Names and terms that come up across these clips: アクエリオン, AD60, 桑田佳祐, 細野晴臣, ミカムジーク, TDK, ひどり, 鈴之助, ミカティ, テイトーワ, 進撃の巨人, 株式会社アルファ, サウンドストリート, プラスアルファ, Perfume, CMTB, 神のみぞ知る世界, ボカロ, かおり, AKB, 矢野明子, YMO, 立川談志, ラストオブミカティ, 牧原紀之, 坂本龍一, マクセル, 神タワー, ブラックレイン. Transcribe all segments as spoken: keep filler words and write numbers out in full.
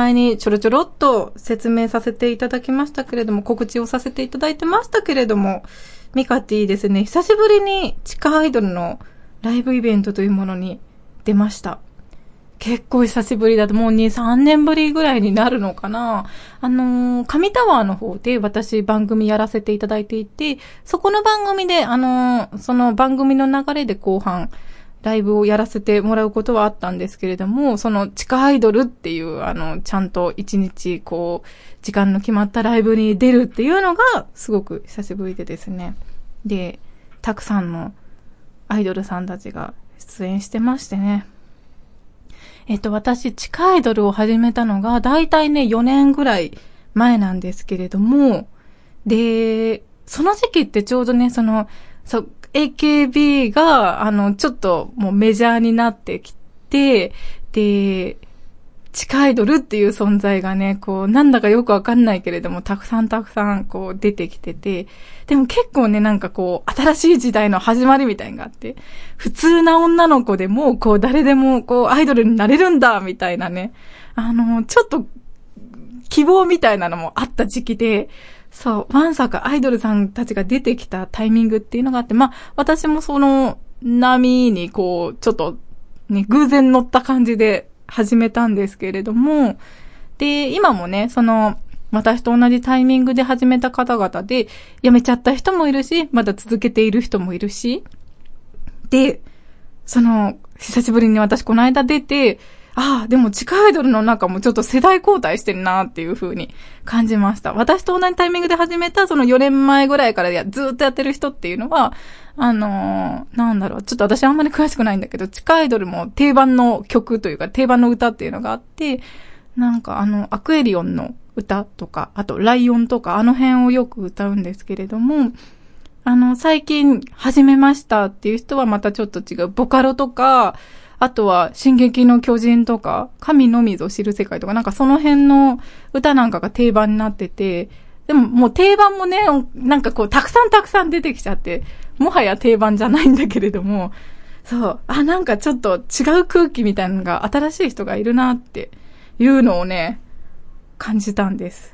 前にちょろちょろっと説明させていただきましたけれども、告知をさせていただいてましたけれども、ミカティですね、久しぶりに地下アイドルのライブイベントというものに出ました。結構久しぶりだと、もうに、さんねんぶりぐらいになるのかな。あのー、神タワーの方で私番組やらせていただいていて、そこの番組で、あのー、その番組の流れで後半、ライブをやらせてもらうことはあったんですけれども、その地下アイドルっていう、あの、ちゃんと一日、こう、時間の決まったライブに出るっていうのが、すごく久しぶりでですね。で、たくさんのアイドルさんたちが出演してましてね。えっと、私、地下アイドルを始めたのが、だいたいね、よねんぐらい前なんですけれども、で、その時期ってちょうどね、その、そエーケービー が、あの、ちょっともうメジャーになってきて、で、地下アイドルっていう存在がね、こう、なんだかよくわかんないけれども、たくさんたくさん、こう、出てきてて、でも結構ね、なんかこう、新しい時代の始まりみたいなのがあって、普通な女の子でも、こう、誰でも、こう、アイドルになれるんだ、みたいなね、あの、ちょっと、希望みたいなのもあった時期で、そう、ワンサカアイドルさんたちが出てきたタイミングっていうのがあって、まあ、私もその波にこう、ちょっとね、偶然乗った感じで始めたんですけれども、で、今もね、その、私と同じタイミングで始めた方々で、辞めちゃった人もいるし、まだ続けている人もいるし、で、その、久しぶりに私この間出て、ああ、でも地下アイドルの中もちょっと世代交代してるなっていう風に感じました。私と同じタイミングで始めたそのよねんまえぐらいからやずっとやってる人っていうのは、あのー、なんだろう、ちょっと私あんまり詳しくないんだけど、地下アイドルも定番の曲というか定番の歌っていうのがあって、なんかあの、アクエリオンの歌とか、あとライオンとか、あの辺をよく歌うんですけれども、あの、最近始めましたっていう人はまたちょっと違う、ボカロとか、あとは、進撃の巨人とか、神のみぞ知る世界とか、なんかその辺の歌なんかが定番になってて、でももう定番もね、なんかこう、たくさんたくさん出てきちゃって、もはや定番じゃないんだけれども、そう、あ、なんかちょっと違う空気みたいなのが新しい人がいるなっていうのをね、感じたんです。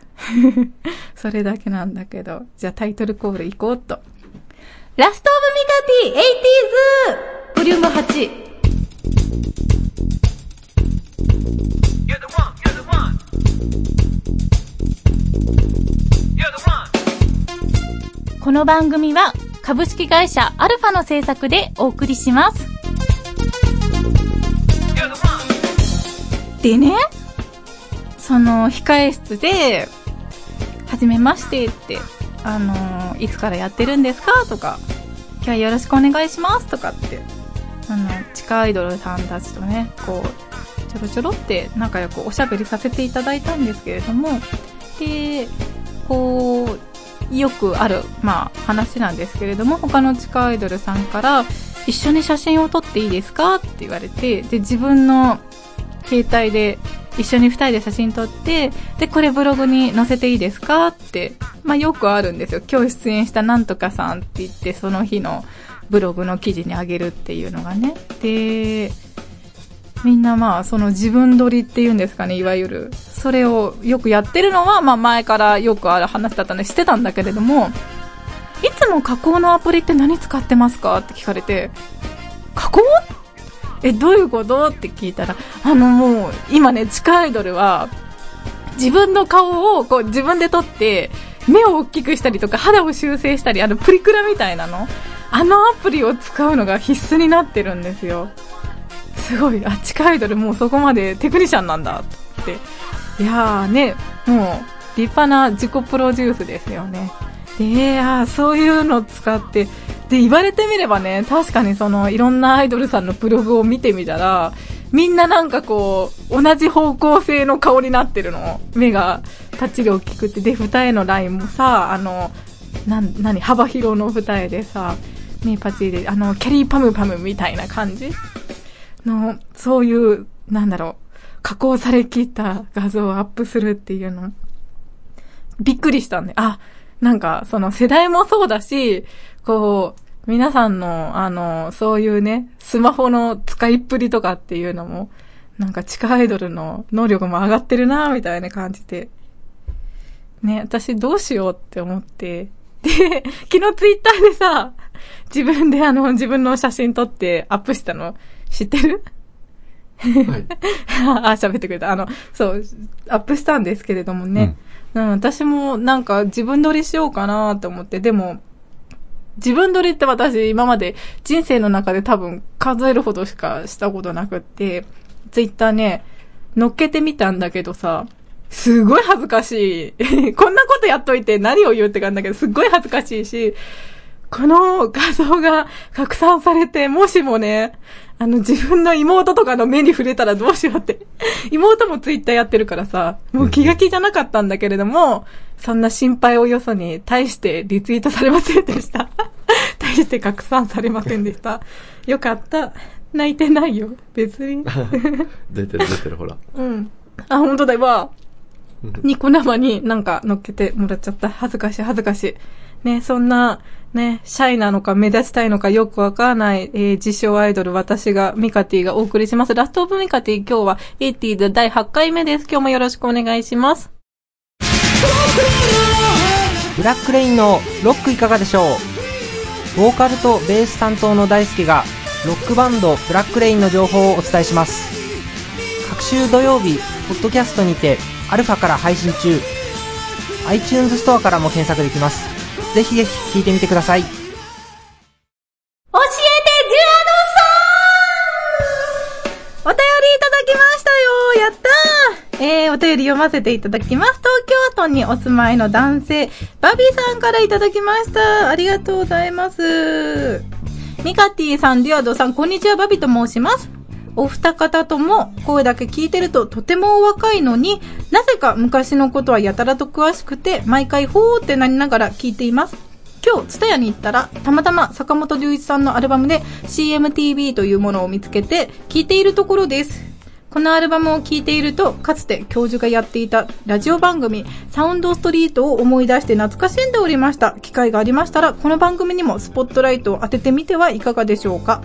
それだけなんだけど、じゃあタイトルコール行こうっと。ラストオブミカティ エイティーズ ボリュームはち。この番組は株式会社アルファの制作でお送りします。でね、その控え室で初めましてってあのいつからやってるんですかとか今日よろしくお願いしますとかってあの地下アイドルさんたちとねこうちょろちょろって仲良くおしゃべりさせていただいたんですけれども、でこうよくある、まあ、話なんですけれども、他の地下アイドルさんから、一緒に写真を撮っていいですかって言われて、で、自分の携帯で、一緒に二人で写真撮って、で、これブログに載せていいですかって、まあ、よくあるんですよ。今日出演したなんとかさんって言って、その日のブログの記事にあげるっていうのがね。で、みんなまあ、その自分撮りっていうんですかね、いわゆる。それをよくやってるのは、まあ前からよくある話だったのでしてたんだけれども、いつも加工のアプリって何使ってますかって聞かれて、加工？え、どういうことって聞いたら、あのもう、今ね、地下アイドルは、自分の顔をこう自分で撮って、目を大きくしたりとか肌を修正したり、あのプリクラみたいなの？あのアプリを使うのが必須になってるんですよ。すごい、あ、地下アイドルもうそこまでテクニシャンなんだって。いやーね、もう立派な自己プロデュースですよね。で、いやーそういうの使って、で、言われてみればね、確かにその、いろんなアイドルさんのブログを見てみたら、みんななんかこう、同じ方向性の顔になってるの。目が、たっちり大きくて、で、二重のラインもさ、あの、な、なに、幅広の二重でさ、目パチリで、あの、キャリーパムパムみたいな感じの、そういう、なんだろう、加工されきった画像をアップするっていうの。びっくりしたんで。あ、なんか、その世代もそうだし、こう、皆さんの、あの、そういうね、スマホの使いっぷりとかっていうのも、なんか地下アイドルの能力も上がってるなみたいな感じでね、私どうしようって思って、で昨日ツイッターでさ、自分であの自分の写真撮ってアップしたの知ってる？はい、あ、喋ってくれた。あの、そう、アップしたんですけれどもね、うんうん、私もなんか自分撮りしようかなと思って、でも自分撮りって私今まで人生の中で多分数えるほどしかしたことなくって、ツイッターね乗っけてみたんだけどさ、すごい恥ずかしいこんなことやっといて何を言うって感じだけど、すっごい恥ずかしいし、この画像が拡散されて、もしもね、あの自分の妹とかの目に触れたらどうしようって妹もツイッターやってるからさ、もう気が気じゃなかったんだけれども、そんな心配をよそに対してリツイートされませんでした対して拡散されませんでしたよかった、泣いてないよ別に出てる出てるほら、うん、あ、本当だわ、ニコ生になんか乗っけてもらっちゃった、恥ずかしい恥ずかしいね、そんなね、シャイなのか目立ちたいのかよくわからない、えー、自称アイドル私がミカティがお送りしますラストオブミカティ、今日ははちじゅうだいはちかいめです。今日もよろしくお願いします。ブラックレインのロックいかがでしょう。ボーカルとベース担当の大輔がロックバンドブラックレインの情報をお伝えします。各週土曜日ポッドキャストにてアルファから配信中、 iTunes ストアからも検索できます。ぜひぜひ聞いてみてください。教えてジュラノさん、お便りいただきましたよ、やったー、えー、お便り読ませていただきます。東京都にお住まいの男性バビさんからいただきました。ありがとうございます。ミカティさん、デュアドさん、こんにちは、バビと申します。お二方とも声だけ聞いてるととてもお若いのに、なぜか昔のことはやたらと詳しくて、毎回ほーってなりながら聞いています。今日ツタヤに行ったらたまたま坂本龍一さんのアルバムで シーエムティービー というものを見つけて聞いているところです。このアルバムを聞いていると、かつて教授がやっていたラジオ番組サウンドストリートを思い出して懐かしんでおりました。機会がありましたらこの番組にもスポットライトを当ててみてはいかがでしょうか。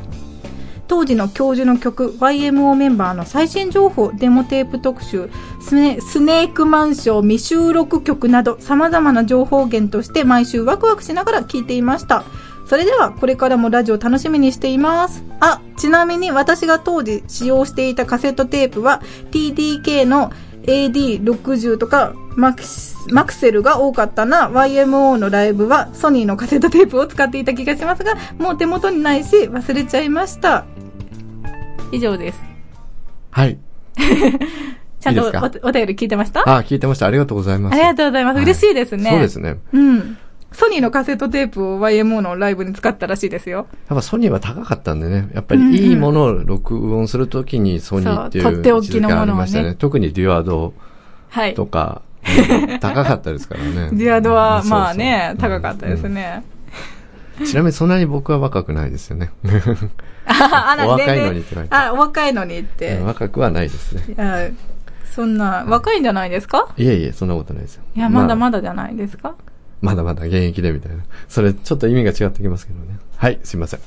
当時の教授の曲 ワイエムオー メンバーの最新情報、デモテープ特集、スネ、スネークマンション未収録曲など様々な情報源として毎週ワクワクしながら聞いていました。それではこれからもラジオ楽しみにしています。あ、ちなみに私が当時使用していたカセットテープは ティーディーケー の エーディーろくじゅう とかマクマクセルが多かったな。 ワイエムオー のライブはソニーのカセットテープを使っていた気がしますが、もう手元にないし忘れちゃいました。以上です。はいちゃんと お, いいお便り聞いてました？あ、聞いてました。ありがとうございます。ありがとうございます、はい、嬉しいですね。そうですね、うん。ソニーのカセットテープを ワイエムオー のライブに使ったらしいですよ。やっぱソニーは高かったんでね、やっぱりいいものを録音するときにソニーっていう、うん、そう、とっておきのものがありましたね、ね、特にデュアドとか、はい高かったですからね。デュアドは、まあね、そうそう高かったですね、うんうん。ちなみにそんなに僕は若くないですよね。ああ、お若いのにって書いてある。あ、お若いのにって。若くはないですね。いや、そんな、若いんじゃないですか？いえいえ、そんなことないですよ。いや、まだまだじゃないですか？まあ、まだまだ現役でみたいな。それ、ちょっと意味が違ってきますけどね。はい、すいません。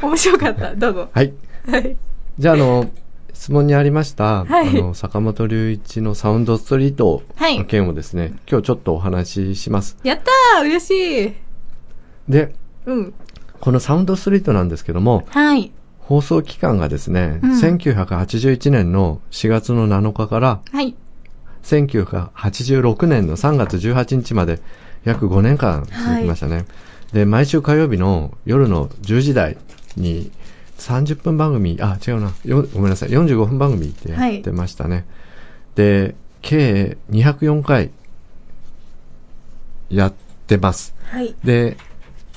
面白かった。どうぞ。はい。はい。じゃあ、あの、質問にありました、はい、あの坂本龍一のサウンドストリートの件をですね、はい、今日ちょっとお話しします。やったー、嬉しい。で、うん、このサウンドストリートなんですけども、はい、放送期間がですね、うん、せんきゅうひゃくはちじゅういちねんのしがつのなのかから、はい、せんきゅうひゃくはちじゅうろくねんのさんがつじゅうはちにちまで約ごねんかん続きましたね、はい、で毎週火曜日の夜のじゅうじ台にさんじゅっぷん番組、あ、違うな、よ、ごめんなさい、よんじゅうごふん番組ってやってましたね、はい、で計にひゃくよんかいやってます、はい、で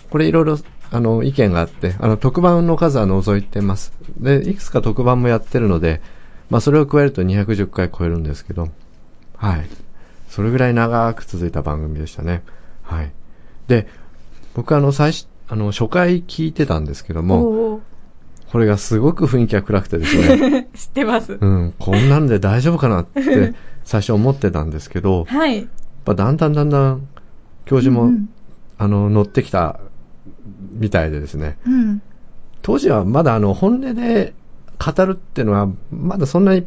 これいろいろあの意見があって、あの特番の数は除いてます。でいくつか特番もやってるので、まあ、それを加えるとにひゃくじゅっかい超えるんですけど、はい、それぐらい長く続いた番組でしたね。はい、で僕あの最初あの初回聞いてたんですけども、これがすごく雰囲気が暗くてですね知ってます、うん、こんなんで大丈夫かなって最初思ってたんですけど、はい、やっぱだんだんだんだん教授も、うんうん、あの乗ってきたみたいでですね、うん、当時はまだあの本音で語るっていうのはまだそんなに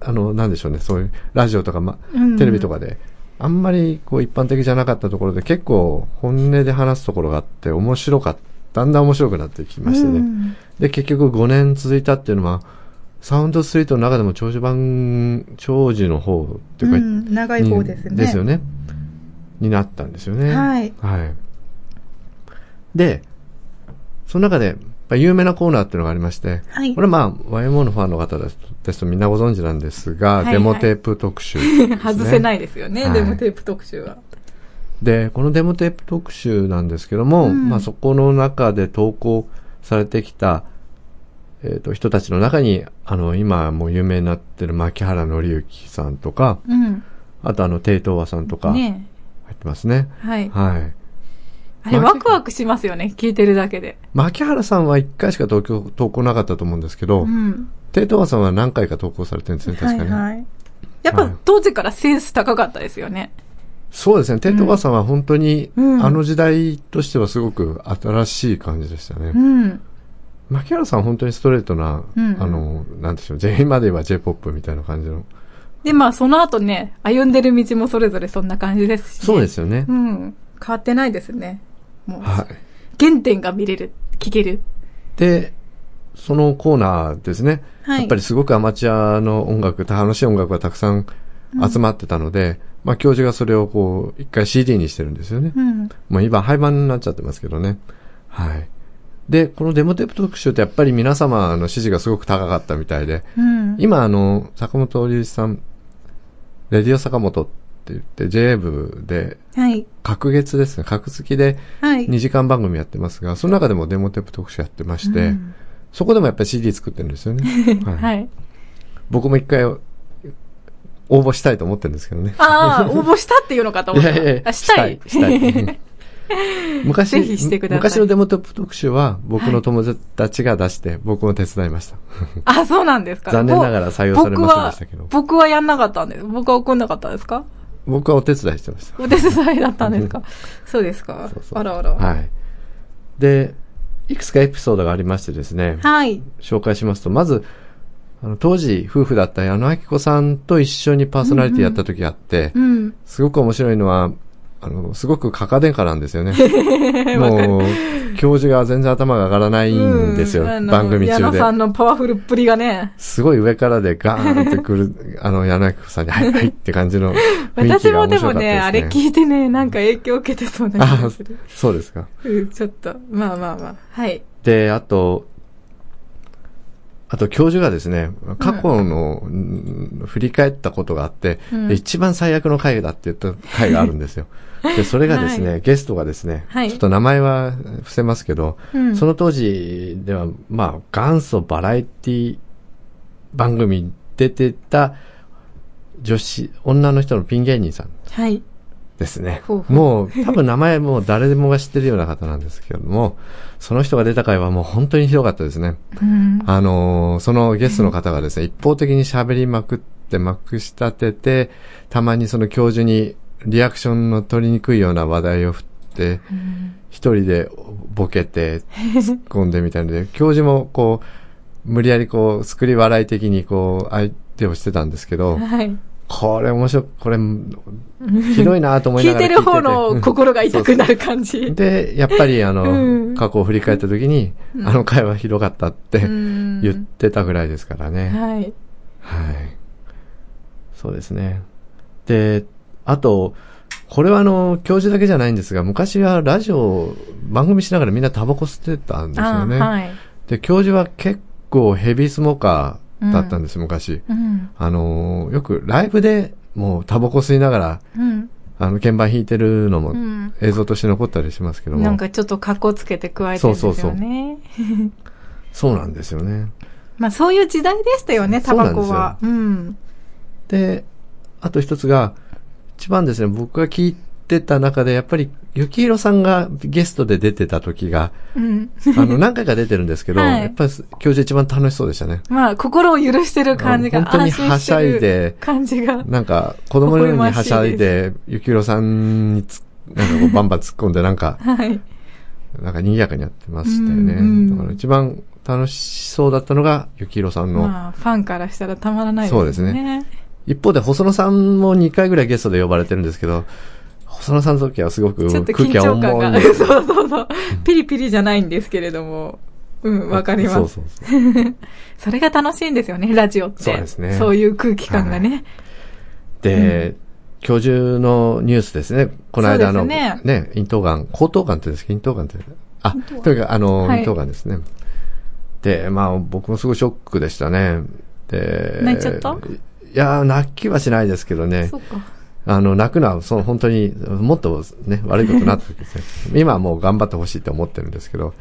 あのなんでしょうね、そういうラジオとか、ま、テレビとかであんまりこう一般的じゃなかったところで結構本音で話すところがあって面白かった、だんだん面白くなってきましてね、うん、で結局ごねん続いたっていうのはサウンドスリーの中でも長寿番長寿の方っていうか、うん、長い方ですねですよねになったんですよね、はい、はい、でその中で有名なコーナーっていうのがありまして、はい、これはまあ ワイエムオー のファンの方ですとみんなご存知なんですが、はいはい、デモテープ特集ですね外せないですよね、はい、デモテープ特集は。でこのデモテープ特集なんですけども、うんまあ、そこの中で投稿されてきた、えー、と人たちの中にあの今もう有名になってる牧原紀之さんとか、うん、あとあのテイトーワさんとか入ってますね、はい、はい、あれワクワクしますよね、聞いてるだけで。牧原さんはいっかいしか投稿、投稿なかったと思うんですけど、うん、テイトーワさんは何回か投稿されてるんですね、確かに、はいはい、やっぱ、はい、当時からセンス高かったですよね。そうですね。テントバーさんは本当に、うん、あの時代としてはすごく新しい感じでしたね。うん。牧原さんは本当にストレートな、うん、あの、なんでしょう、J までは J-ポップ みたいな感じの。で、まあその後ね、歩んでる道もそれぞれそんな感じですし、ね。そうですよね。うん。変わってないですね。もう。はい。原点が見れる、聞ける。で、そのコーナーですね。はい。やっぱりすごくアマチュアの音楽、楽しい音楽がたくさん集まってたので、うんまあ教授がそれをこう一回 シーディー にしてるんですよね。うん、もう今廃盤になっちゃってますけどね。はい。でこのデモテープ特集ってやっぱり皆様の支持がすごく高かったみたいで、うん、今あの坂本龍一さんレディオ坂本って言って ジェーエー 部で隔月ですね、隔月でにじかん番組やってますが、その中でもデモテープ特集やってまして、うん、そこでもやっぱり シーディー 作ってるんですよね。はい。はい、僕も一回応募したいと思ってるんですけどね。ああ、応募したっていうのかと思った。いやいやいやあしたい。したい。したい昔ぜひしてください。昔のデモテープ特集は僕の友達たちが出して僕も手伝いました。あ、そうなんですか。残念ながら採用されませんでしたけど。僕は、僕はやんなかったんです。僕は怒んなかったんですか。僕はお手伝いしてました。お手伝いだったんですか。そうですか。そうそうあらあら。はい。で、いくつかエピソードがありましてですね。はい。紹介しますと、まず。あの当時夫婦だった矢野明子さんと一緒にパーソナリティやった時があって、うんうん、すごく面白いのはあのすごくカカデカなんですよねもう教授が全然頭が上がらないんですよ、うん、番組中で矢野さんのパワフルっぷりがねすごい上からでガーンってくるあの矢野明子さんにはいはいって感じの雰囲気が面白かったですね私もでもねあれ聞いてねなんか影響を受けてそうな気がするそうですか、うん、ちょっとまあまあまあはいであとあと教授がですね、過去の、うん、振り返ったことがあって、うん、一番最悪の回だって言った回があるんですよ。で、それがですね、はい、ゲストがですね、はい、ちょっと名前は伏せますけど、うん、その当時では、まあ、元祖バラエティ番組に出てた女子、女の人のピン芸人さんですね。はい、ほうほうもう、多分名前もう誰でもが知ってるような方なんですけども、その人が出た回はもう本当にひどかったですね、うん、あのそのゲストの方がですね、うん、一方的に喋りまくってまくし立ててたまにその教授にリアクションの取りにくいような話題を振って、うん、一人でボケて突っ込んでみたいので教授もこう無理やりこう作り笑い的にこう相手をしてたんですけど、はい、これ面白これひどいなと思いながら聞いてて聞いてる方の心が痛くなる感じそうそうでやっぱりあの、うん、過去を振り返った時に、うん、あの会話ひどかったって言ってたぐらいですからね、うん、はいはいそうですねであとこれはあの教授だけじゃないんですが昔はラジオ番組しながらみんなタバコ吸ってたんですよね、はい、で教授は結構ヘビースモーカーだったんです、うん、昔、うん、あのよくライブでもうタバコ吸いながら、うん、あの鍵盤弾いてるのも映像として残ったりしますけども、うん、なんかちょっとカッコつけて加えてるんですよね。そうそうそう。そうなんですよね。まあそういう時代でしたよね、タバコは。そうなんですよ。うん。で、あと一つが一番ですね、僕が聞いてた中でやっぱり幸宏さんがゲストで出てた時が、うん、あの何回か出てるんですけど、はい、やっぱり教授一番楽しそうでしたね。まあ心を許してる感じが、本当にはしゃいで感じが、なんか子供のようにはしゃいで幸宏さんにつなんかこうバンバン突っ込んでなんか、はい、なんか賑やかにやってましたよね、うんうん、だから一番楽しそうだったのが幸宏さんの、まあ、ファンからしたらたまらないですね。そうですね。一方で細野さんもにかいぐらいゲストで呼ばれてるんですけど、細野さんの時はすごく空気が重いんです。そうそうそう、ピリピリじゃないんですけれども、うん、わかります。そうそうそうそれが楽しいんですよね、ラジオって。そうですね。そういう空気感がね。はい、で、うん、教授のニュースですね。この間のね、ね、咽頭がん、喉頭がんって言うんですけど、咽頭がんって、あ、というかあの、はい、咽頭がんですね。で、まあ僕もすごいショックでしたね。で、泣いちゃった？いや、泣きはしないですけどね。そうか。あの、泣くのは、その本当にもっとね、悪いことになってるんですね。今はもう頑張ってほしいって思ってるんですけど、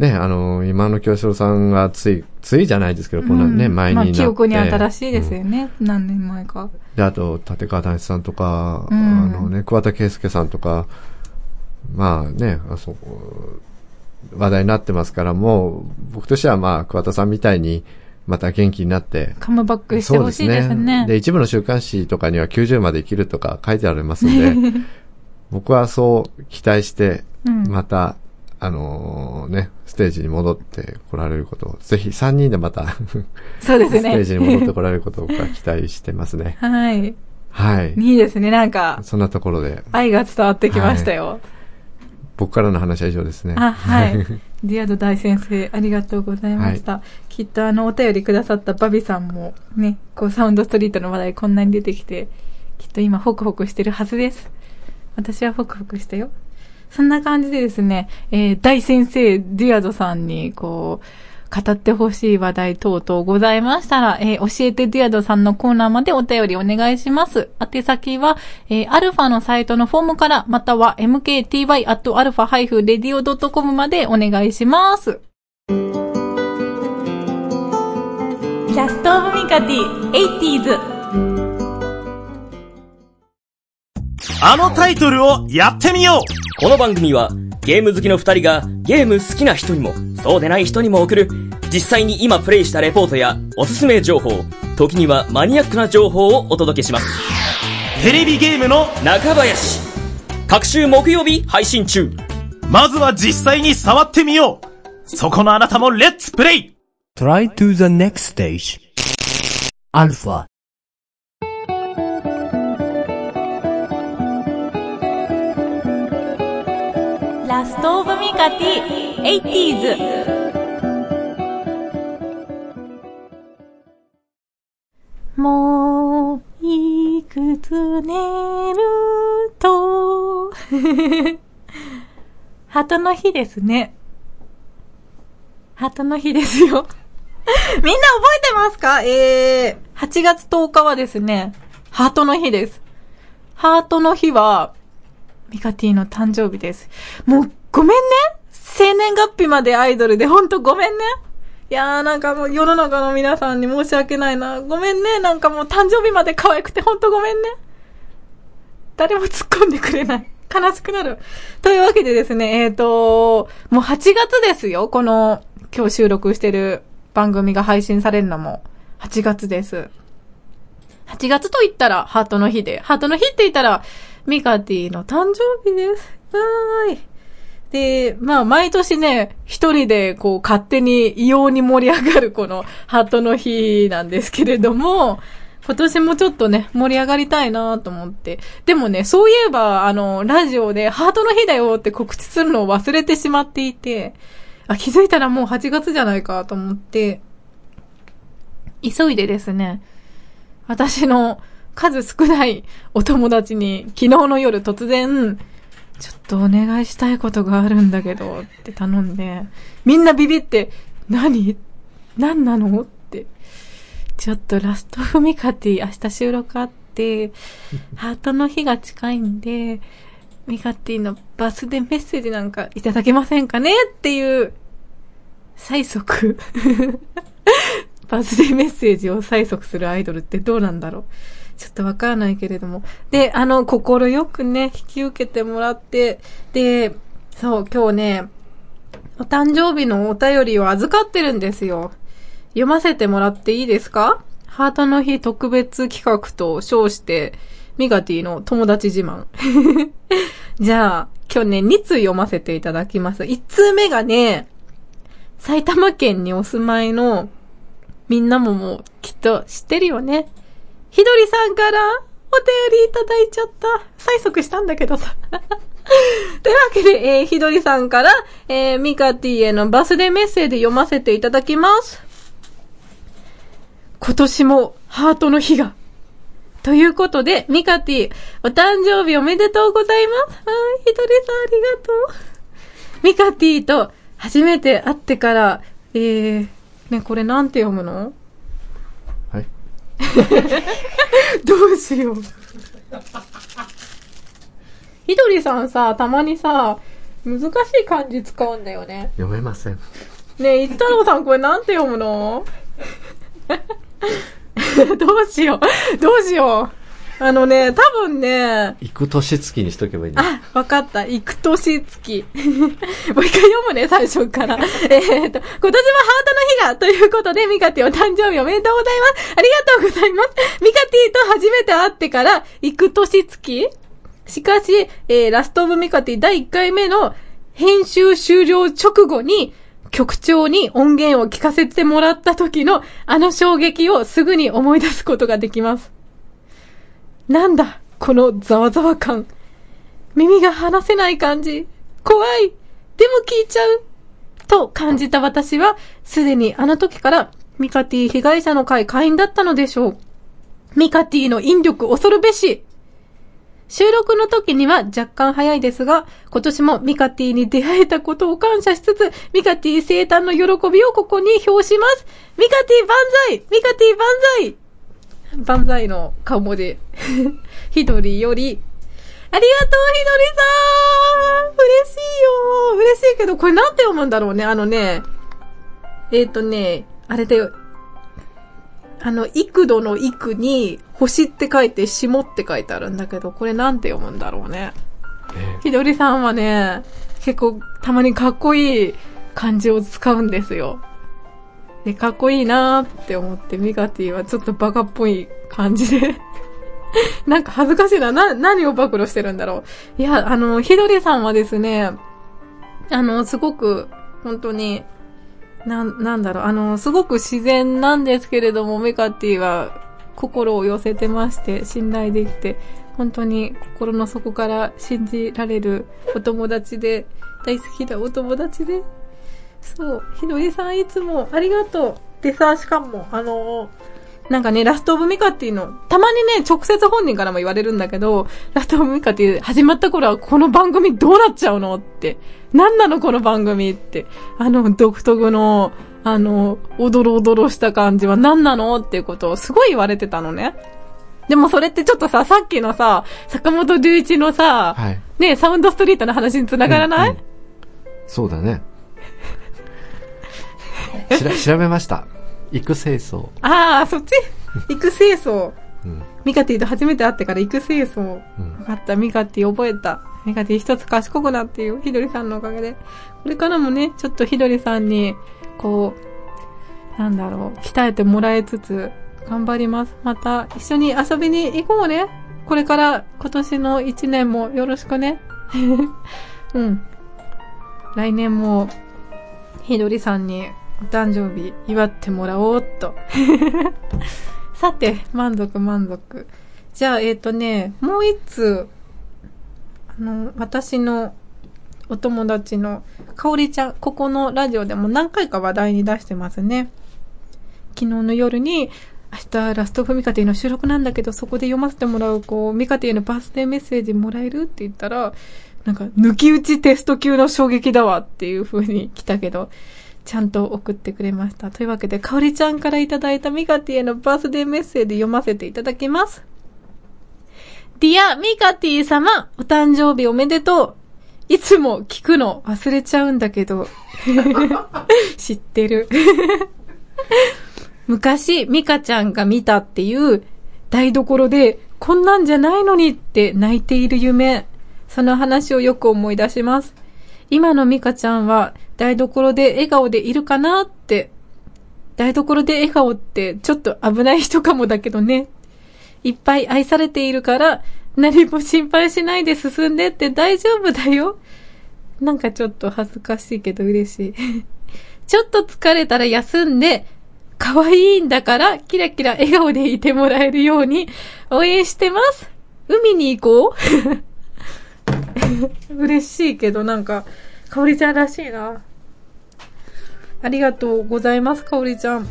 ね、あの、今の京志郎さんがつい、ついじゃないですけど、こんなね、うん、前になって。まあ、記憶に新しいですよね。うん、何年前か。で、あと、立川談志さんとか、うん、あのね、桑田佳祐さんとか、まあね、あそこ、話題になってますから、もう、僕としてはまあ、桑田さんみたいに、また元気になってカムバックしてほしいですね。そうですね。で、一部の週刊誌とかにはきゅうじゅうまで生きるとか書いてありますので僕はそう期待してまた、うん、あのー、ね、ステージに戻ってこられることをぜひさんにんでまたそうです、ね、ステージに戻ってこられることを期待してますねはい、はい、いいですね。なんかそんなところで愛が伝わってきましたよ、はい、僕からの話は以上ですね。あ、はいディアド大先生、ありがとうございました、はい、きっとあのお便りくださったバビさんもね、こうサウンドストリートの話題こんなに出てきて、きっと今ホクホクしてるはずです。私はホクホクしたよ。そんな感じでですね、えー、大先生ディアドさんにこう語ってほしい話題等々ございましたら、えー、教えてディアドさんのコーナーまでお便りお願いします。宛先は、えー、アルファのサイトのフォームから、または エムケーティーワイアットアルファレディオドットコム までお願いします。キャストオブミカティ エイティーズ、 あのタイトルをやってみよう。この番組はゲーム好きの二人がゲーム好きな人にもそうでない人にも送る、実際に今プレイしたレポートやおすすめ情報、時にはマニアックな情報をお届けします。テレビゲームの中林、各週木曜日配信中。まずは実際に触ってみよう。そこのあなたもレッツプレイ。Try to the next stage. Alpha。 ラストオブミカティ エイティーズ。 もういくつ寝ると鳩の日ですね。鳩の日ですよみんな覚えてますか？えー、はちがつとおかはですね、ハートの日です。ハートの日は、ミカティの誕生日です。もう、ごめんね。生年月日までアイドルで、ほんとごめんね。いやー、なんかもう世の中の皆さんに申し訳ないな。ごめんね。なんかもう誕生日まで可愛くてほんとごめんね。誰も突っ込んでくれない。悲しくなる。というわけでですね、えーと、もうはちがつですよ。この、今日収録してる。番組が配信されるのもはちがつです。はちがつと言ったらハートの日で、ハートの日って言ったらミカティの誕生日です。はーい。で、まあ毎年ね、一人でこう勝手に異様に盛り上がるこのハートの日なんですけれども、今年もちょっとね、盛り上がりたいなと思って。でもね、そういえばあの、ラジオでハートの日だよって告知するのを忘れてしまっていて、あ、気づいたらもうはちがつじゃないかと思って、急いでですね、私の数少ないお友達に昨日の夜突然、ちょっとお願いしたいことがあるんだけどって頼んで、みんなビビって、何？何なの？って、ちょっとラストフミカティ明日収録あって、ハートの日が近いんで、ミカティのバスでメッセージなんかいただけませんかねっていう催促バスでメッセージを催促するアイドルってどうなんだろう、ちょっとわからないけれども、で、あの心よくね引き受けてもらって、で、そう、今日ねお誕生日のお便りを預かってるんですよ。読ませてもらっていいですか？ハートの日特別企画と称してミカティの友達自慢じゃあ今日ね、に通読ませていただきます。いち通目がね、埼玉県にお住まいの、みんなももうきっと知ってるよね。ひどりさんからお便りいただいちゃった。催促したんだけどさ。というわけで、えー、ひどりさんから、えー、ミカティへのバースデーメッセージ読ませていただきます。今年もハートの日が。ということで、ミカティ、お誕生日おめでとうございます。あー、ひどりさんありがとう。ミカティと初めて会ってから、えー、ね、これなんて読むの？はい。どうしよう。ひどりさんさ、たまにさ、難しい漢字使うんだよね。読めません。ねえ、一太郎さんこれなんて読むの？どうしようどうしよう、あのね、多分ね、行く年月にしとけばいいんだ。あ、分かった、行く年月。もう一回読むね、最初から。えっと今年はハートの日がということで、ミカティお誕生日おめでとうございます。ありがとうございます。ミカティと初めて会ってから行く年月、しかし、えー、ラストオブミカティだいいっかいめの編集終了直後に局長に音源を聞かせてもらった時のあの衝撃をすぐに思い出すことができます。なんだ、このざわざわ感。耳が離せない感じ。怖い。でも聞いちゃう。と感じた私は、すでにあの時からミカティ被害者の会会員だったのでしょう。ミカティの引力恐るべし。収録の時には若干早いですが、今年もミカティに出会えたことを感謝しつつ、ミカティ生誕の喜びをここに表します。ミカティ万歳！ミカティ万歳！万歳の顔文字。ひどりより。ありがとう、ひどりさん！嬉しいよ、嬉しいけど、これなんて読むんだろうね。あのね、えっとね、あれだよ。あの、幾度の幾に、星って書いて、霜って書いてあるんだけど、これなんて読むんだろうね。えー、ひどりさんはね、結構、たまにかっこいい漢字を使うんですよ。で、かっこいいなーって思って、ミカティはちょっとバカっぽい感じで。なんか恥ずかしいな。な、何を暴露してるんだろう。いや、あの、ひどりさんはですね、あの、すごく、本当に、な、なんだろう、あの、すごく自然なんですけれども、ミカティは心を寄せてまして、信頼できて、本当に心の底から信じられるお友達で、大好きなお友達で、そう、ひどりさんいつもありがとう。でさ、しかも、あの、なんかね、ラストオブミカティの、たまにね、直接本人からも言われるんだけど、ラストオブミカティ始まった頃は、この番組どうなっちゃうのって。なんなのこの番組って。あの、独特の、あの、おどろおどろした感じは何なのっていうことをすごい言われてたのね。でもそれってちょっとさ、さっきのさ、坂本龍一のさ、はい、ね、サウンドストリートの話に繋がらない、うんうん、そうだね。しら、調べました。育成層。ああ、そっち育成層。うん、ミカティと初めて会ってから育成層。わ、うん、かった。ミカティ覚えた。ミカティ一つ賢くなってよ。ひどりさんのおかげで。これからもね、ちょっとひどりさんに、こう、なんだろう、鍛えてもらいつつ、頑張ります。また一緒に遊びに行こうね。これから今年の一年もよろしくね。うん。来年も、ひどりさんに、お誕生日祝ってもらおうっと。さて、満足満足。じゃあ、えっとね、もう一通、あの、私のお友達のかおりちゃん、ここのラジオでも何回か話題に出してますね。昨日の夜に、明日ラストオブミカティの収録なんだけど、そこで読ませてもらう、こう、ミカティのバースデーメッセージもらえるって言ったら、なんか、抜き打ちテスト級の衝撃だわっていう風に来たけど、ちゃんと送ってくれました。というわけで、かおりちゃんからいただいたミカティへのバースデーメッセージ読ませていただきます。Dear ミカティ様、お誕生日おめでとう。いつも聞くの忘れちゃうんだけど。知ってる。昔、ミカちゃんが見たっていう台所で、こんなんじゃないのにって泣いている夢。その話をよく思い出します。今のミカちゃんは台所で笑顔でいるかなって。台所で笑顔ってちょっと危ない人かもだけどね。いっぱい愛されているから何も心配しないで進んでって大丈夫だよ。なんかちょっと恥ずかしいけど嬉しいちょっと疲れたら休んで、可愛いんだからキラキラ笑顔でいてもらえるように応援してます。海に行こう嬉しいけど、なんかかおりちゃんらしいな。ありがとうございます、かおりちゃん。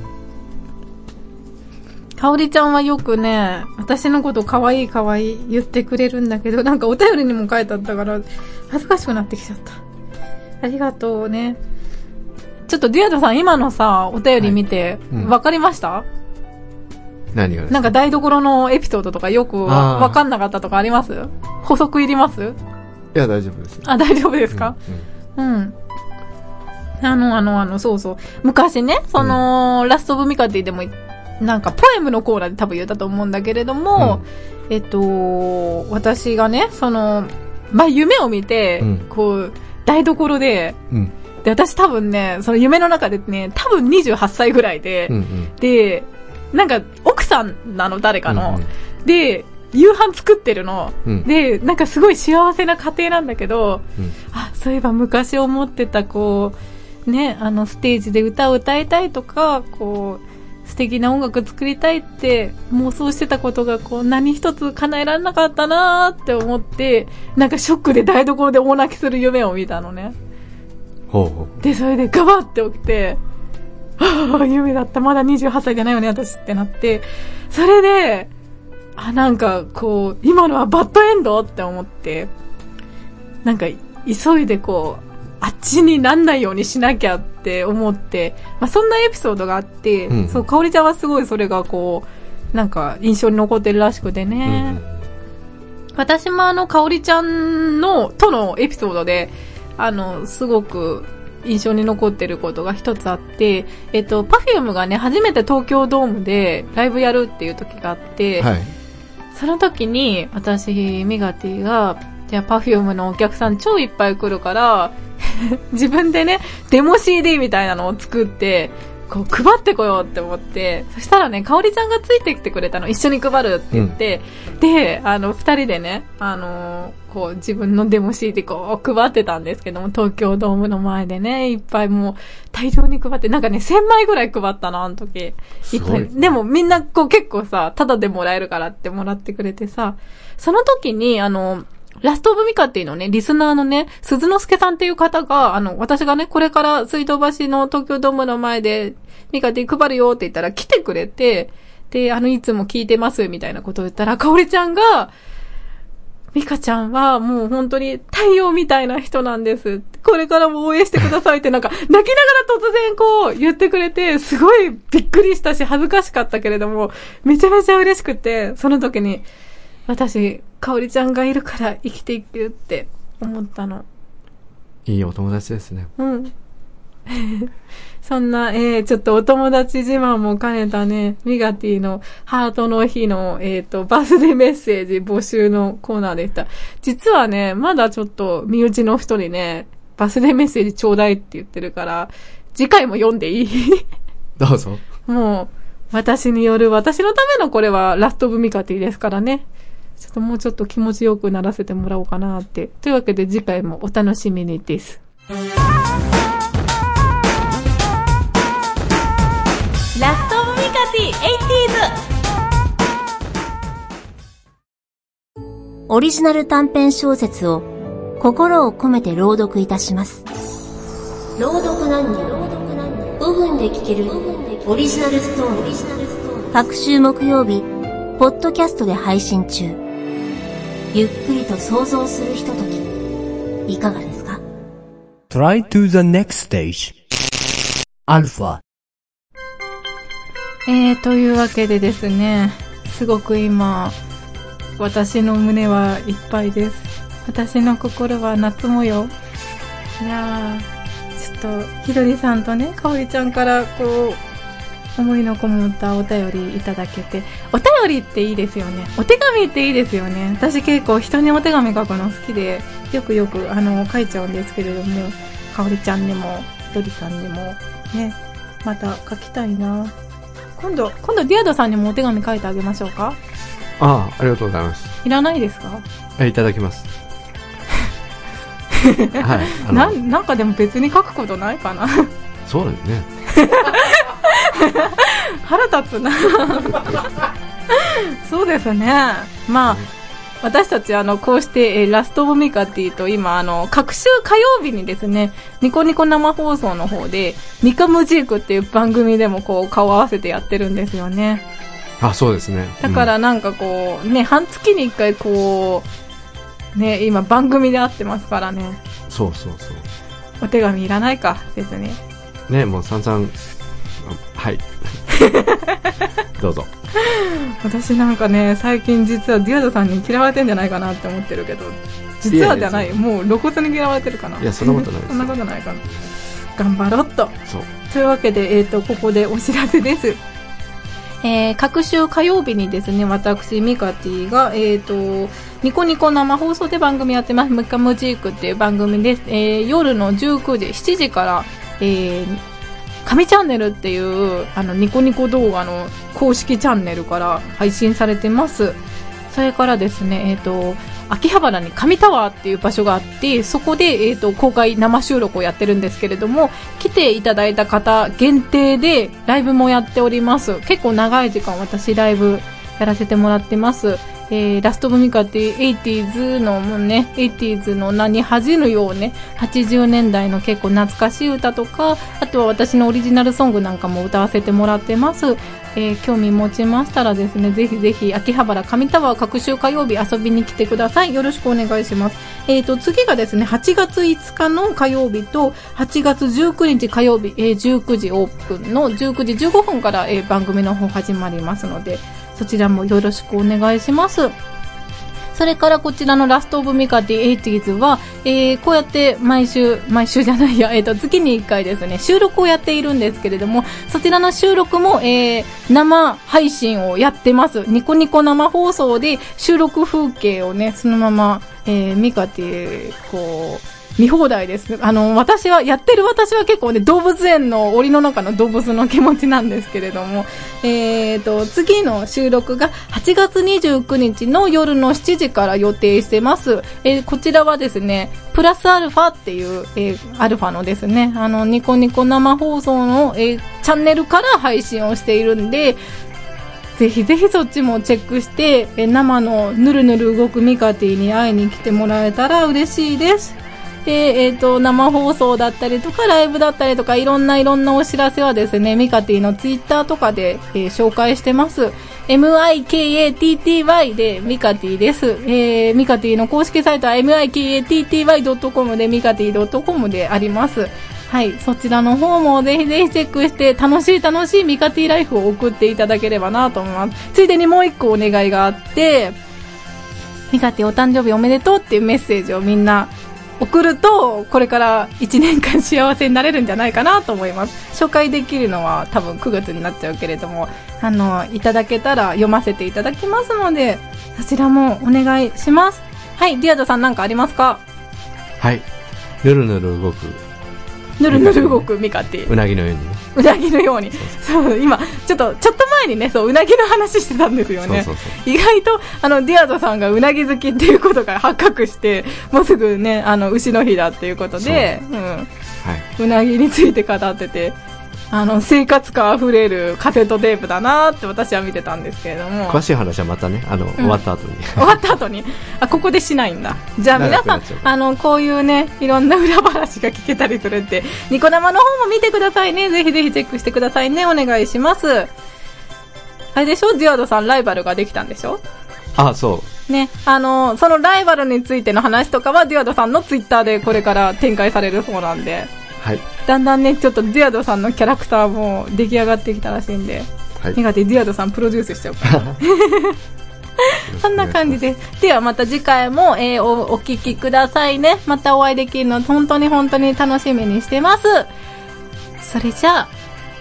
かおりちゃんはよくね、私のことかわいいかわいい言ってくれるんだけど、なんかお便りにも書いてあったから恥ずかしくなってきちゃった。ありがとうね。ちょっとデュアドさん、今のさお便り見て、はい、うん、分かりました？何がですか？なんか台所のエピソードとかよく分かんなかったとかあります？補足いります？いや大丈夫です。あ、大丈夫ですか？うん、うんうん、あの、あの、あの、そうそう。昔ね、その、うん、ラストオブミカティでも、なんか、ポエムのコーナーで多分言ったと思うんだけれども、うん、えっと、私がね、その、まあ、夢を見て、うん、こう、台所で、うん、で、私多分ね、その夢の中でね、多分にじゅうはっさいぐらいで、うんうん、で、なんか、奥さんなの、誰かの、うんうん、で、夕飯作ってるの、うん、で、なんかすごい幸せな家庭なんだけど、うん、あ、そういえば昔思ってた、こう、ね、あのステージで歌を歌いたいとか、こう素敵な音楽作りたいって妄想してたことがこう何一つ叶えられなかったなーって思って、なんかショックで台所で大泣きする夢を見たのね。ほうほう。でそれでガバって起きて、ああ夢だった、まだにじゅうはっさいじゃないよね私ってなって、それであ、なんかこう今のはバッドエンドって思って、なんか急いでこうあっちになんないようにしなきゃって思って、まあ、そんなエピソードがあって、うん、そう、かおりちゃんはすごいそれがこう、なんか印象に残ってるらしくてね。うん、私もあの、かおりちゃんの、とのエピソードで、あの、すごく印象に残ってることが一つあって、えっと、Perfume がね、初めて東京ドームでライブやるっていう時があって、はい、その時に私、ミガティが、いや、Perfume のお客さん超いっぱい来るから、自分でね、デモ シーディー みたいなのを作って、こう配ってこようって思って、そしたらね、かおりちゃんがついてきてくれたの、一緒に配るって言って、うん、で、あの、二人でね、あのー、こう自分のデモ シーディー こう配ってたんですけども、東京ドームの前でね、いっぱいもう大量に配って、なんかね、せんまいぐらい配ったな、あの時。いっぱい。でもみんなこう結構さ、タダでもらえるからってもらってくれてさ、その時に、あの、ラストオブミカっていうのね、リスナーのね、鈴之助さんっていう方が、あの、私がね、これから水道橋の東京ドームの前で、ミカティ配るよって言ったら来てくれて、で、あの、いつも聞いてますみたいなことを言ったら、かおりちゃんが、ミカちゃんはもう本当に太陽みたいな人なんです。これからも応援してくださいってなんか、泣きながら突然こう言ってくれて、すごいびっくりしたし、恥ずかしかったけれども、めちゃめちゃ嬉しくて、その時に、私、かおりちゃんがいるから生きていけるって思ったの。いいお友達ですね。うん。そんな、えー、ちょっとお友達自慢も兼ねたね、ミガティのハートの日の、えっと、バースデーメッセージ募集のコーナーでした。実はね、まだちょっと身内の人にね、バースデーメッセージちょうだいって言ってるから、次回も読んでいい？どうぞ。もう、私による、私のためのこれはラストオブミカティですからね。ちょっともうちょっと気持ちよくならせてもらおうかなって。というわけで次回もお楽しみにです。ラストオブミカティエイティーズ。オリジナル短編小説を心を込めて朗読いたします。朗読なんにごふんで聞けるオリジナルストーン。各週木曜日、ポッドキャストで配信中。ゆっくりと想像するひとときいかがですか？ Try to the next stage アルファ。えー、というわけでですね、すごく今私の胸はいっぱいです。私の心は夏模様。いやー、ちょっとひどりさんとね、かおりちゃんからこう思いのこもったお便りいただけて、お便りっていいですよね。お手紙っていいですよね。私結構人にお手紙書くの好きで、よくよくあの書いちゃうんですけれども、かおりちゃんにもひとりさんにもね、また書きたいな。今度今度ディアドさんにもお手紙書いてあげましょうか。ああ、ありがとうございます。いらないですか？え、いただきますはい、な, なんかでも別に書くことないかな。そうですね。腹立つな。そうですね。まあ、私たちあのこうして、えー、ラストボミカティと今あの各週火曜日にですねニコニコ生放送の方でミカムジークっていう番組でもこう顔を合わせてやってるんですよね。あ、そうですね。だからなんかこう、うん、ね、半月にいっかいこうね今番組で会ってますからね。そうそうそう。お手紙いらないか別に。ね、もう散々はい。どうぞ。私なんかね最近実はデュアドさんに嫌われてんじゃないかなって思ってるけど、実はじゃない、もう露骨に嫌われてるかな。いや、そんなことないです。そんなことないかな。頑張ろっと。そう。というわけで、えーと、ここでお知らせです。えー、各週火曜日にですね私ミカティが、えー、とニコニコ生放送で番組やってます。ミカムジークっていう番組です。えー、夜のじゅうくじしちじから、えー、神チャンネルっていうあのニコニコ動画の公式チャンネルから配信されてます。それからですね、えー、と秋葉原に神タワーっていう場所があって、そこで、えー、と公開生収録をやってるんですけれども、来ていただいた方限定でライブもやっております。結構長い時間私ライブやらせてもらってます。えー、ラストブミカティ エイティーズ のもね エイティーズ の名に恥じるようねはちじゅうねんだいの結構懐かしい歌とか、あとは私のオリジナルソングなんかも歌わせてもらってます。えー、興味持ちましたらですねぜひぜひ秋葉原神タワー各週火曜日遊びに来てください。よろしくお願いします。えーと次がですねはちがついつかの火曜日とはちがつじゅうくにち火曜日、えー、じゅうくじオープンのじゅうくじじゅうごふんから、えー、番組の方始まりますので、そちらもよろしくお願いします。それからこちらのラストオブミカティ エイティーズ は、えー、こうやって毎週毎週じゃないや、えー、と月にいっかいですね収録をやっているんですけれども、そちらの収録も、えー、生配信をやってます。ニコニコ生放送で収録風景をねそのまま、えー、ミカティこう見放題です。あの私はやってる私は結構ね動物園の檻の中の動物の気持ちなんですけれども、えーと次の収録がはちがつにじゅうくにちの夜のしちじから予定してます。えー、こちらはですねプラスアルファっていう、えー、アルファのですねあのニコニコ生放送の、えー、チャンネルから配信をしているんで、ぜひぜひそっちもチェックして、えー、生のぬるぬる動くミカティに会いに来てもらえたら嬉しいです。で、えっと、生放送だったりとか、ライブだったりとか、いろんないろんなお知らせはですね、ミカティのツイッターとかで、えー、紹介してます。mikatty でミカティです。えー、ミカティの公式サイトは mikatty ドットコム でミカティ .com であります。はい、そちらの方もぜひぜひチェックして、楽しい楽しいミカティライフを送っていただければなと思います。ついでにもう一個お願いがあって、ミカティお誕生日おめでとうっていうメッセージをみんな、送るとこれからいちねんかん幸せになれるんじゃないかなと思います。紹介できるのは多分くがつになっちゃうけれども、あのいただけたら読ませていただきますので、そちらもお願いします。はい、ディアドさん何かありますか？はい、ぬるぬる動くぬるぬる動くミカティ、うなぎのようにうなぎのようにそうそうそう、今ちょっとちょっと前にねそううなぎの話してたんですよね。そうそうそう、意外とあのディアドさんがうなぎ好きっていうことが発覚して、もうすぐねあの牛の日だっていうことで う,、うんはいうなぎについて語ってて、あの生活感あふれるカセットテープだなって私は見てたんですけれども、詳しい話はまたねあの、うん、終わった後に終わった後にあここでしないんだ。じゃあ皆さんあのこういうねいろんな裏話が聞けたりするって、ニコ生の方も見てくださいね。ぜひぜひチェックしてくださいね、お願いします。あれでしょ、デュアドさんライバルができたんでしょ？あ、そうね、あのそのライバルについての話とかはデュアドさんのツイッターでこれから展開されるそうなんで、はい、だんだんねちょっとデュアドさんのキャラクターも出来上がってきたらしいんで、はい、苦手デュアドさんプロデュースしちゃうからそんな感じです。ではまた次回も、えー、お, お聞きくださいね。またお会いできるの本当に本当に楽しみにしてます。それじゃあ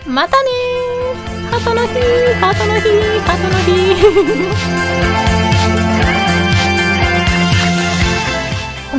またねー、ハートの日ーハートの日ーハートの日ーこ